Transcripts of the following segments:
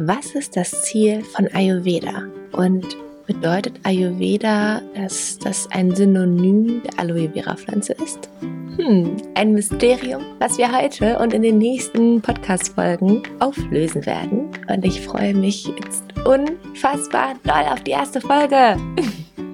Was ist das Ziel von Ayurveda? Und bedeutet Ayurveda, dass das ein Synonym der Aloe Vera Pflanze ist? Ein Mysterium, das wir heute und in den nächsten Podcast-Folgen auflösen werden. Und ich freue mich jetzt unfassbar doll auf die erste Folge.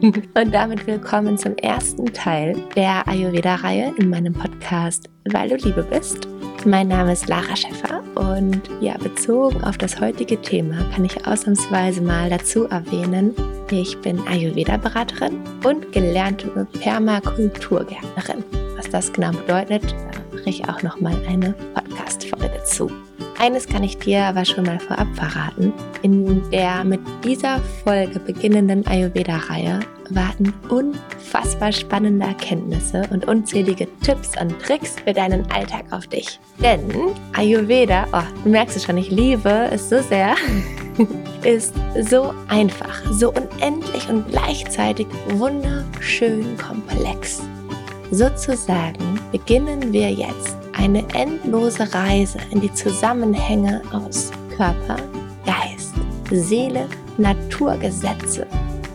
Und damit willkommen zum ersten Teil der Ayurveda-Reihe in meinem Podcast, Weil du Liebe bist. Mein Name ist Lara Schäffer und ja, bezogen auf das heutige Thema kann ich ausnahmsweise mal dazu erwähnen, ich bin Ayurveda-Beraterin und gelernte Permakulturgärtnerin. Was das genau bedeutet, da mache ich auch nochmal eine Podcast-Folge zu. Eines kann ich dir aber schon mal vorab verraten. In der mit dieser Folge beginnenden Ayurveda-Reihe warten unfassbar spannende Erkenntnisse und unzählige Tipps und Tricks für deinen Alltag auf dich. Denn Ayurveda, du merkst es schon, ich liebe es so sehr, ist so einfach, so unendlich und gleichzeitig wunderschön komplex. Sozusagen beginnen wir jetzt eine endlose Reise in die Zusammenhänge aus Körper, Geist, Seele, Naturgesetze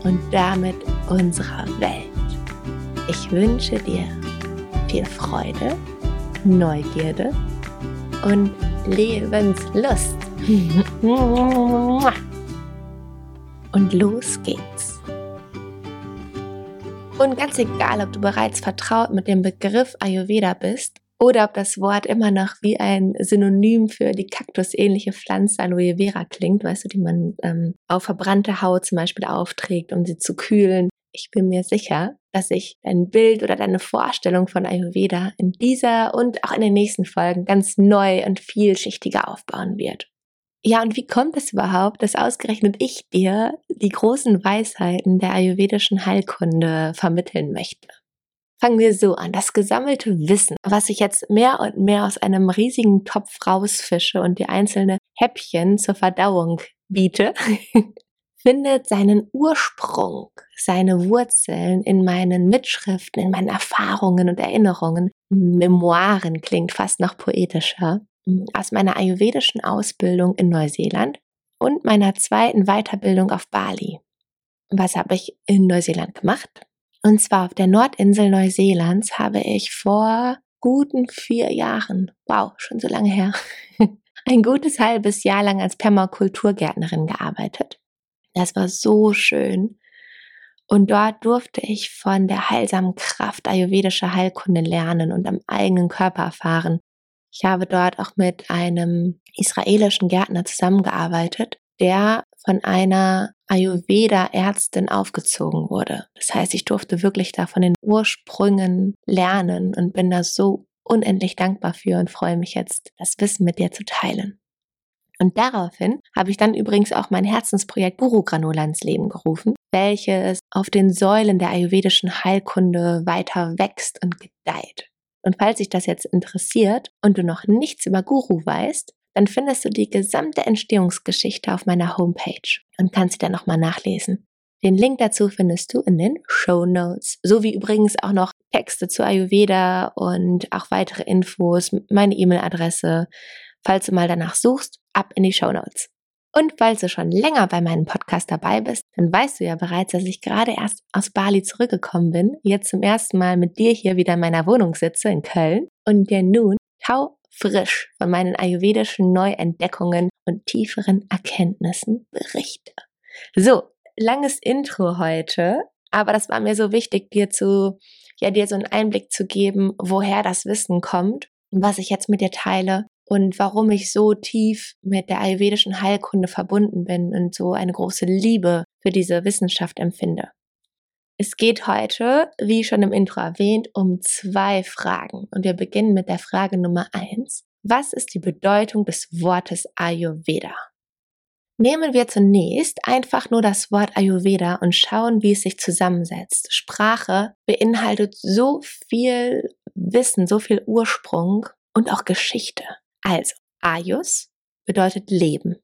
und damit unserer Welt. Ich wünsche dir viel Freude, Neugierde und Lebenslust. Und los geht's. Und ganz egal, ob du bereits vertraut mit dem Begriff Ayurveda bist, oder ob das Wort immer noch wie ein Synonym für die kaktusähnliche Pflanze Aloe Vera klingt, weißt du, die man auf verbrannte Haut zum Beispiel aufträgt, um sie zu kühlen. Ich bin mir sicher, dass ich dein Bild oder deine Vorstellung von Ayurveda in dieser und auch in den nächsten Folgen ganz neu und vielschichtiger aufbauen wird. Ja, und wie kommt es überhaupt, dass ausgerechnet ich dir die großen Weisheiten der ayurvedischen Heilkunde vermitteln möchte? Fangen wir so an. Das gesammelte Wissen, was ich jetzt mehr und mehr aus einem riesigen Topf rausfische und die einzelnen Häppchen zur Verdauung biete, findet seinen Ursprung, seine Wurzeln in meinen Mitschriften, in meinen Erfahrungen und Erinnerungen. Memoiren klingt fast noch poetischer. Aus meiner ayurvedischen Ausbildung in Neuseeland und meiner zweiten Weiterbildung auf Bali. Was habe ich in Neuseeland gemacht? Und zwar auf der Nordinsel Neuseelands habe ich vor guten 4 Jahren, wow, schon so lange her, ein gutes halbes Jahr lang als Permakulturgärtnerin gearbeitet. Das war so schön. Und dort durfte ich von der heilsamen Kraft ayurvedischer Heilkunde lernen und am eigenen Körper erfahren. Ich habe dort auch mit einem israelischen Gärtner zusammengearbeitet, der von einer Ayurveda-Ärztin aufgezogen wurde. Das heißt, ich durfte wirklich da von den Ursprüngen lernen und bin da so unendlich dankbar für und freue mich jetzt, das Wissen mit dir zu teilen. Und daraufhin habe ich dann übrigens auch mein Herzensprojekt Guru Granola ins Leben gerufen, welches auf den Säulen der ayurvedischen Heilkunde weiter wächst und gedeiht. Und falls dich das jetzt interessiert und du noch nichts über Guru weißt, dann findest du die gesamte Entstehungsgeschichte auf meiner Homepage und kannst sie dann nochmal nachlesen. Den Link dazu findest du in den Shownotes, sowie übrigens auch noch Texte zu Ayurveda und auch weitere Infos, meine E-Mail-Adresse, falls du mal danach suchst, ab in die Shownotes. Und falls du schon länger bei meinem Podcast dabei bist, dann weißt du ja bereits, dass ich gerade erst aus Bali zurückgekommen bin, jetzt zum ersten Mal mit dir hier wieder in meiner Wohnung sitze in Köln und dir nun taufrisch von meinen ayurvedischen Neuentdeckungen und tieferen Erkenntnissen berichte. So, langes Intro heute, aber das war mir so wichtig, dir so einen Einblick zu geben, woher das Wissen kommt, was ich jetzt mit dir teile und warum ich so tief mit der ayurvedischen Heilkunde verbunden bin und so eine große Liebe für diese Wissenschaft empfinde. Es geht heute, wie schon im Intro erwähnt, um 2 Fragen. Und wir beginnen mit der Frage Nummer 1. Was ist die Bedeutung des Wortes Ayurveda? Nehmen wir zunächst einfach nur das Wort Ayurveda und schauen, wie es sich zusammensetzt. Sprache beinhaltet so viel Wissen, so viel Ursprung und auch Geschichte. Also, Ayus bedeutet Leben.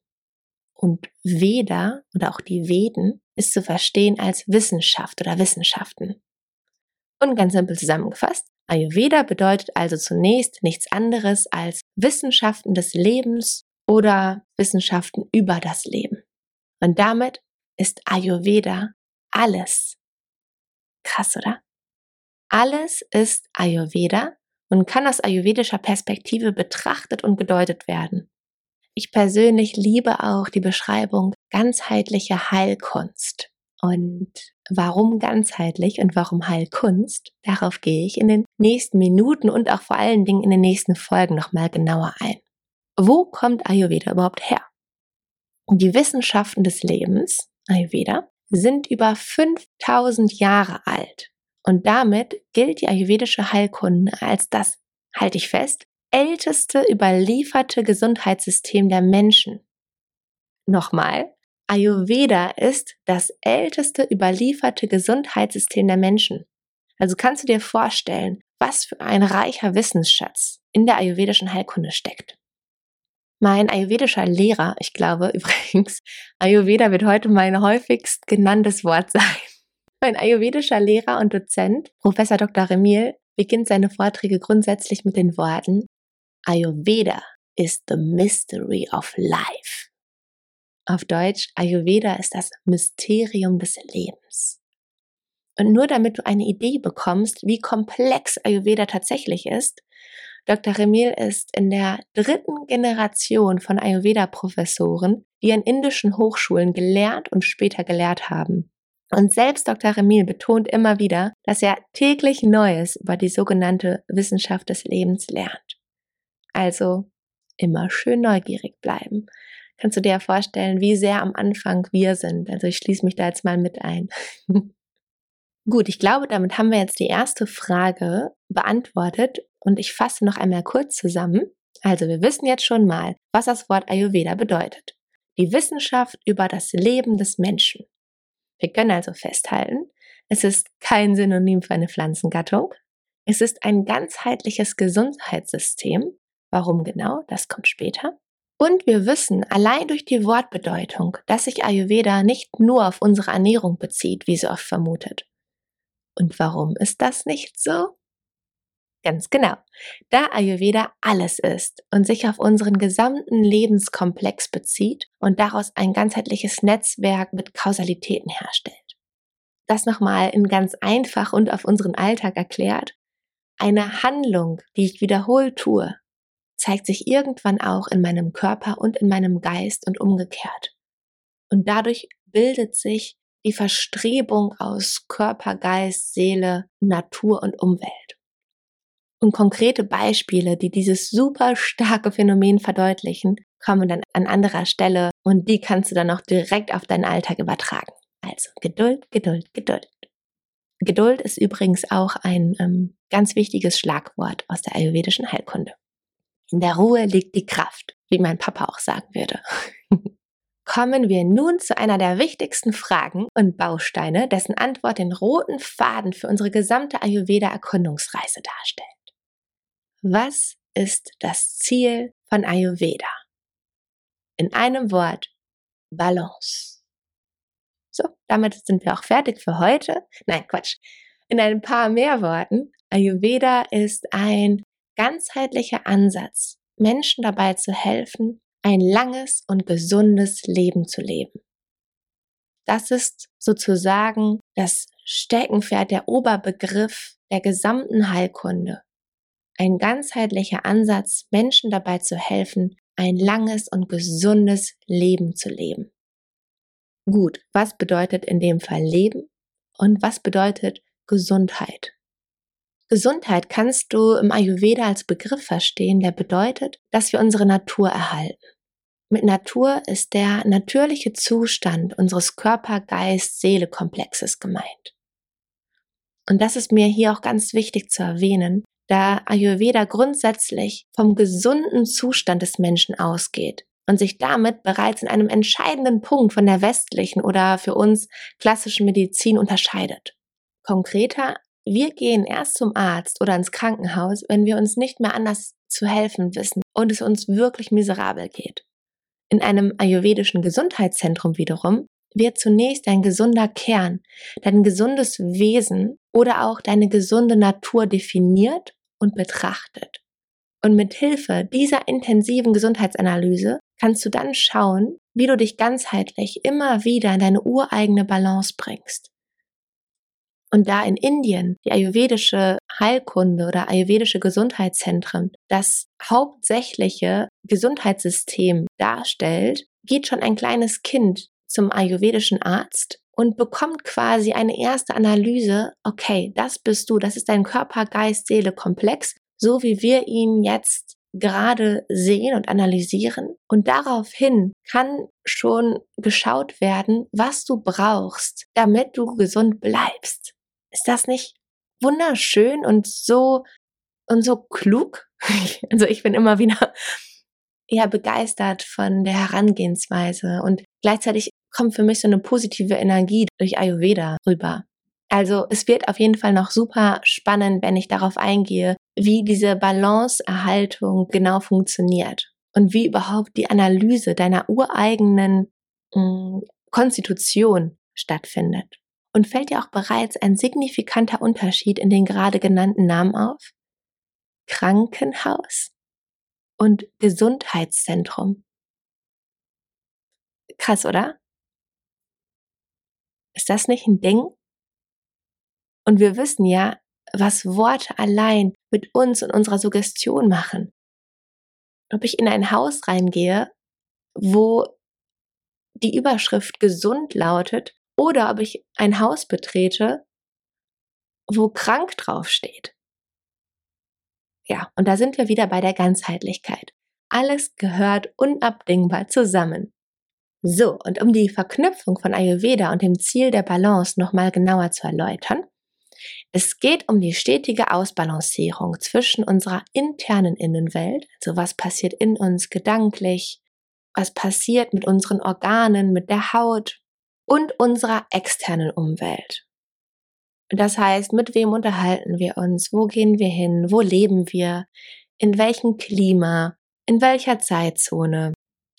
Und Veda oder auch die Veden ist zu verstehen als Wissenschaft oder Wissenschaften. Und ganz simpel zusammengefasst, Ayurveda bedeutet also zunächst nichts anderes als Wissenschaften des Lebens oder Wissenschaften über das Leben. Und damit ist Ayurveda alles. Krass, oder? Alles ist Ayurveda und kann aus ayurvedischer Perspektive betrachtet und gedeutet werden. Ich persönlich liebe auch die Beschreibung ganzheitliche Heilkunst. Und warum ganzheitlich und warum Heilkunst? Darauf gehe ich in den nächsten Minuten und auch vor allen Dingen in den nächsten Folgen nochmal genauer ein. Wo kommt Ayurveda überhaupt her? Die Wissenschaften des Lebens, Ayurveda, sind über 5000 Jahre alt. Und damit gilt die ayurvedische Heilkunde als das, halte ich fest, älteste überlieferte Gesundheitssystem der Menschen. Nochmal, Ayurveda ist das älteste überlieferte Gesundheitssystem der Menschen. Also kannst du dir vorstellen, was für ein reicher Wissensschatz in der ayurvedischen Heilkunde steckt. Mein ayurvedischer Lehrer, ich glaube übrigens, Ayurveda wird heute mein häufigst genanntes Wort sein. Mein ayurvedischer Lehrer und Dozent, Professor Dr. Remiel, beginnt seine Vorträge grundsätzlich mit den Worten: Ayurveda is the mystery of life. Auf Deutsch, Ayurveda ist das Mysterium des Lebens. Und nur damit du eine Idee bekommst, wie komplex Ayurveda tatsächlich ist, Dr. Remiel ist in der 3. Generation von Ayurveda-Professoren, die an indischen Hochschulen gelernt und später gelehrt haben. Und selbst Dr. Remiel betont immer wieder, dass er täglich Neues über die sogenannte Wissenschaft des Lebens lernt. Also immer schön neugierig bleiben. Kannst du dir ja vorstellen, wie sehr am Anfang wir sind. Also ich schließe mich da jetzt mal mit ein. Gut, ich glaube, damit haben wir jetzt die erste Frage beantwortet und ich fasse noch einmal kurz zusammen. Also wir wissen jetzt schon mal, was das Wort Ayurveda bedeutet. Die Wissenschaft über das Leben des Menschen. Wir können also festhalten, es ist kein Synonym für eine Pflanzengattung. Es ist ein ganzheitliches Gesundheitssystem. Warum genau, das kommt später. Und wir wissen allein durch die Wortbedeutung, dass sich Ayurveda nicht nur auf unsere Ernährung bezieht, wie so oft vermutet. Und warum ist das nicht so? Ganz genau, da Ayurveda alles ist und sich auf unseren gesamten Lebenskomplex bezieht und daraus ein ganzheitliches Netzwerk mit Kausalitäten herstellt. Das nochmal in ganz einfach und auf unseren Alltag erklärt. Eine Handlung, die ich wiederholt tue, zeigt sich irgendwann auch in meinem Körper und in meinem Geist und umgekehrt. Und dadurch bildet sich die Verstrebung aus Körper, Geist, Seele, Natur und Umwelt. Und konkrete Beispiele, die dieses super starke Phänomen verdeutlichen, kommen dann an anderer Stelle und die kannst du dann auch direkt auf deinen Alltag übertragen. Also Geduld, Geduld, Geduld. Geduld ist übrigens auch ein ganz wichtiges Schlagwort aus der ayurvedischen Heilkunde. In der Ruhe liegt die Kraft, wie mein Papa auch sagen würde. Kommen wir nun zu einer der wichtigsten Fragen und Bausteine, dessen Antwort den roten Faden für unsere gesamte Ayurveda-Erkundungsreise darstellt. Was ist das Ziel von Ayurveda? In einem Wort, Balance. So, damit sind wir auch fertig für heute. Nein, Quatsch. In ein paar mehr Worten, Ayurveda ist ein ganzheitlicher Ansatz, Menschen dabei zu helfen, ein langes und gesundes Leben zu leben. Das ist sozusagen das Steckenpferd, der Oberbegriff der gesamten Heilkunde. Ein ganzheitlicher Ansatz, Menschen dabei zu helfen, ein langes und gesundes Leben zu leben. Gut, was bedeutet in dem Fall Leben und was bedeutet Gesundheit? Gesundheit kannst du im Ayurveda als Begriff verstehen, der bedeutet, dass wir unsere Natur erhalten. Mit Natur ist der natürliche Zustand unseres Körper-Geist-Seele-Komplexes gemeint. Und das ist mir hier auch ganz wichtig zu erwähnen, da Ayurveda grundsätzlich vom gesunden Zustand des Menschen ausgeht und sich damit bereits in einem entscheidenden Punkt von der westlichen oder für uns klassischen Medizin unterscheidet. Konkreter: wir gehen erst zum Arzt oder ins Krankenhaus, wenn wir uns nicht mehr anders zu helfen wissen und es uns wirklich miserabel geht. In einem ayurvedischen Gesundheitszentrum wiederum wird zunächst dein gesunder Kern, dein gesundes Wesen oder auch deine gesunde Natur definiert und betrachtet. Und mit Hilfe dieser intensiven Gesundheitsanalyse kannst du dann schauen, wie du dich ganzheitlich immer wieder in deine ureigene Balance bringst. Und da in Indien die ayurvedische Heilkunde oder ayurvedische Gesundheitszentren das hauptsächliche Gesundheitssystem darstellt, geht schon ein kleines Kind zum ayurvedischen Arzt und bekommt quasi eine erste Analyse, okay, das bist du, das ist dein Körper, Geist, Seele, Komplex, so wie wir ihn jetzt gerade sehen und analysieren. Und daraufhin kann schon geschaut werden, was du brauchst, damit du gesund bleibst. Ist das nicht wunderschön und so klug? Also ich bin immer wieder eher begeistert von der Herangehensweise und gleichzeitig kommt für mich so eine positive Energie durch Ayurveda rüber. Also es wird auf jeden Fall noch super spannend, wenn ich darauf eingehe, wie diese Balanceerhaltung genau funktioniert und wie überhaupt die Analyse deiner ureigenen Konstitution stattfindet. Und fällt dir auch bereits ein signifikanter Unterschied in den gerade genannten Namen auf? Krankenhaus und Gesundheitszentrum. Krass, oder? Ist das nicht ein Ding? Und wir wissen ja, was Worte allein mit uns und unserer Suggestion machen. Ob ich in ein Haus reingehe, wo die Überschrift gesund lautet, oder ob ich ein Haus betrete, wo krank draufsteht. Ja, und da sind wir wieder bei der Ganzheitlichkeit. Alles gehört unabdingbar zusammen. So, und um die Verknüpfung von Ayurveda und dem Ziel der Balance nochmal genauer zu erläutern, es geht um die stetige Ausbalancierung zwischen unserer internen Innenwelt, also was passiert in uns gedanklich, was passiert mit unseren Organen, mit der Haut und unserer externen Umwelt. Das heißt, mit wem unterhalten wir uns, wo gehen wir hin, wo leben wir, in welchem Klima, in welcher Zeitzone,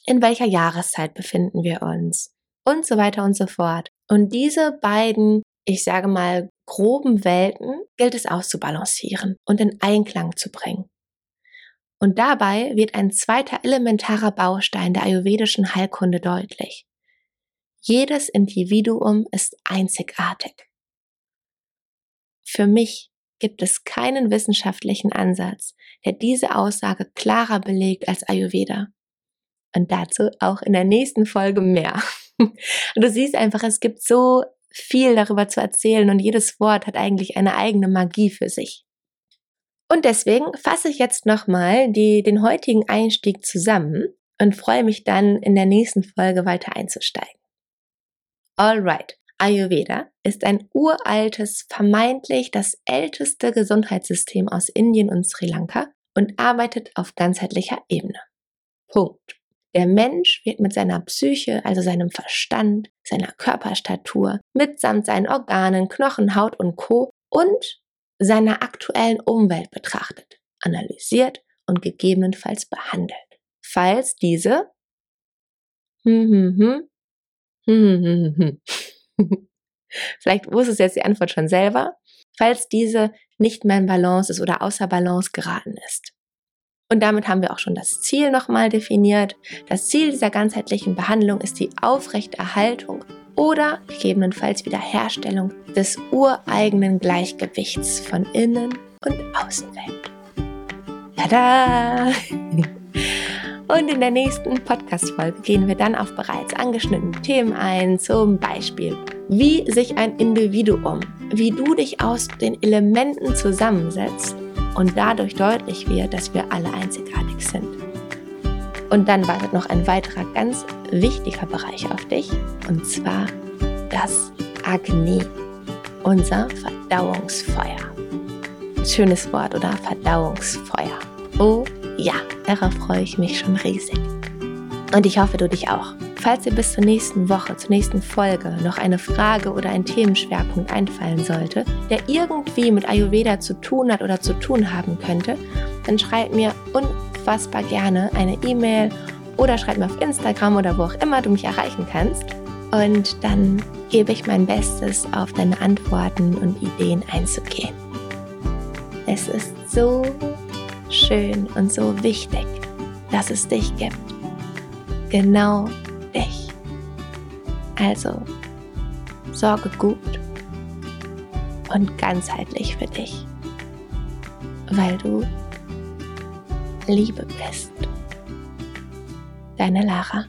in welcher Jahreszeit befinden wir uns und so weiter und so fort. Und diese beiden, ich sage mal, groben Welten gilt es auszubalancieren und in Einklang zu bringen. Und dabei wird ein zweiter elementarer Baustein der ayurvedischen Heilkunde deutlich. Jedes Individuum ist einzigartig. Für mich gibt es keinen wissenschaftlichen Ansatz, der diese Aussage klarer belegt als Ayurveda. Und dazu auch in der nächsten Folge mehr. Du siehst einfach, es gibt so viel darüber zu erzählen und jedes Wort hat eigentlich eine eigene Magie für sich. Und deswegen fasse ich jetzt nochmal den heutigen Einstieg zusammen und freue mich dann, in der nächsten Folge weiter einzusteigen. Alright, Ayurveda ist ein uraltes, vermeintlich das älteste Gesundheitssystem aus Indien und Sri Lanka und arbeitet auf ganzheitlicher Ebene. Punkt. Der Mensch wird mit seiner Psyche, also seinem Verstand, seiner Körperstatur, mitsamt seinen Organen, Knochen, Haut und Co. und seiner aktuellen Umwelt betrachtet, analysiert und gegebenenfalls behandelt. Falls diese vielleicht wusstest du jetzt die Antwort schon selber, falls diese nicht mehr in Balance ist oder außer Balance geraten ist. Und damit haben wir auch schon das Ziel nochmal definiert. Das Ziel dieser ganzheitlichen Behandlung ist die Aufrechterhaltung oder gegebenenfalls Wiederherstellung des ureigenen Gleichgewichts von Innen- und Außenwelt. Tada! Und in der nächsten Podcast-Folge gehen wir dann auf bereits angeschnittene Themen ein, zum Beispiel, wie sich ein Individuum, wie du dich aus den Elementen zusammensetzt, und dadurch deutlich wird, dass wir alle einzigartig sind. Und dann wartet noch ein weiterer ganz wichtiger Bereich auf dich, und zwar das Agni, unser Verdauungsfeuer. Schönes Wort, oder? Verdauungsfeuer. Oh ja, darauf freue ich mich schon riesig. Und ich hoffe, du dich auch. Falls dir bis zur nächsten Woche, zur nächsten Folge noch eine Frage oder ein Themenschwerpunkt einfallen sollte, der irgendwie mit Ayurveda zu tun hat oder zu tun haben könnte, dann schreib mir unfassbar gerne eine E-Mail oder schreib mir auf Instagram oder wo auch immer du mich erreichen kannst. Und dann gebe ich mein Bestes, auf deine Antworten und Ideen einzugehen. Es ist so schön und so wichtig, dass es dich gibt. genau dich. Also sorge gut und ganzheitlich für dich, weil du Liebe bist. Deine Lara.